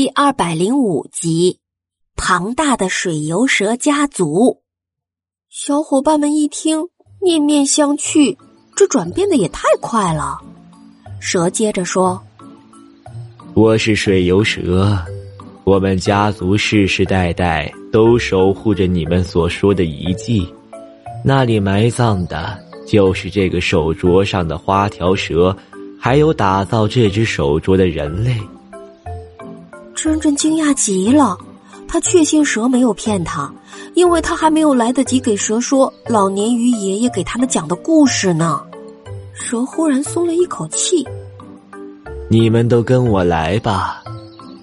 第205集，庞大的水游蛇家族。小伙伴们一听，面面相觑，这转变的也太快了。蛇接着说：我是水游蛇，我们家族世世代代都守护着你们所说的遗迹，那里埋葬的就是这个手镯上的花条蛇，还有打造这只手镯的人类。真真惊讶极了，他确信蛇没有骗他，因为他还没有来得及给蛇说老年鱼爷爷给他们讲的故事呢。蛇忽然松了一口气。你们都跟我来吧，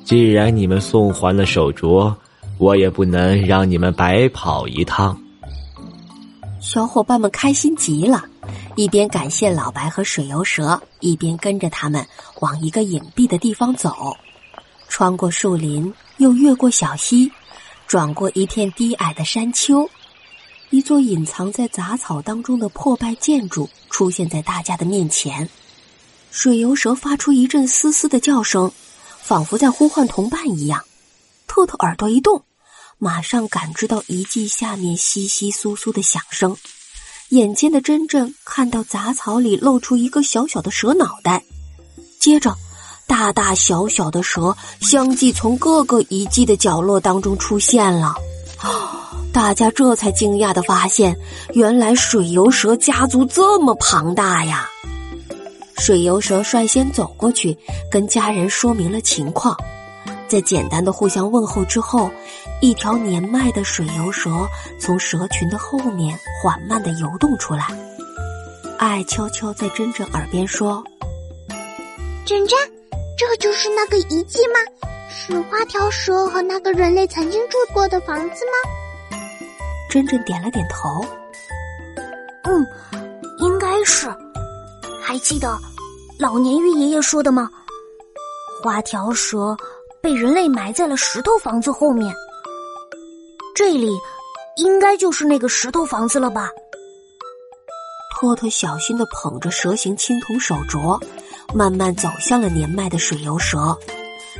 既然你们送还了手镯，我也不能让你们白跑一趟。小伙伴们开心极了，一边感谢老白和水游蛇，一边跟着他们往一个隐蔽的地方走。穿过树林，又越过小溪，转过一片低矮的山丘，一座隐藏在杂草当中的破败建筑出现在大家的面前。水游蛇发出一阵嘶嘶的叫声，仿佛在呼唤同伴一样。特特耳朵一动，马上感知到遗迹下面窸窸窣窣的响声。眼尖的珍珍看到杂草里露出一个小小的蛇脑袋，接着大大小小的蛇相继从各个遗迹的角落当中出现了。大家这才惊讶地发现，原来水游蛇家族这么庞大呀！水游蛇率先走过去，跟家人说明了情况。在简单的互相问候之后，一条年迈的水游蛇从蛇群的后面缓慢地游动出来。爱悄悄在珍珍耳边说：珍珍，这就是那个遗迹吗？是花条蛇和那个人类曾经住过的房子吗？珍珍点了点头。应该是。还记得老年鱼爷爷说的吗？花条蛇被人类埋在了石头房子后面。这里应该就是那个石头房子了吧？托托小心地捧着蛇形青铜手镯，慢慢走向了年迈的水游蛇。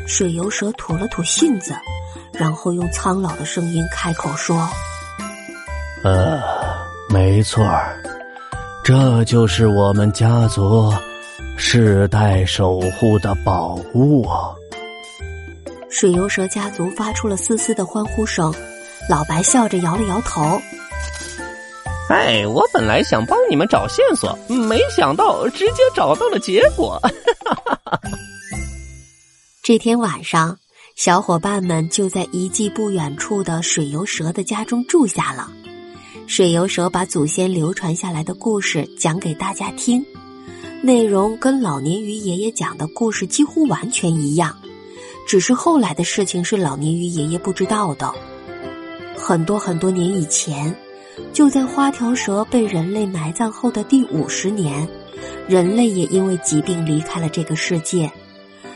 水游蛇吐了吐信子，然后用苍老的声音开口说：没错儿，这就是我们家族世代守护的宝物啊。水游蛇家族发出了嘶嘶的欢呼声。老白笑着摇了摇头：我本来想帮你们找线索，没想到直接找到了结果。这天晚上，小伙伴们就在遗迹不远处的水游蛇的家中住下了。水游蛇把祖先流传下来的故事讲给大家听，内容跟老年鱼爷爷讲的故事几乎完全一样，只是后来的事情是老年鱼爷爷不知道的。很多很多年以前，就在花条蛇被人类埋葬后的第50年，人类也因为疾病离开了这个世界。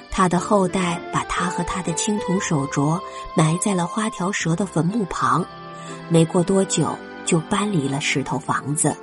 他的后代把他和他的青铜手镯埋在了花条蛇的坟墓旁，没过多久就搬离了石头房子。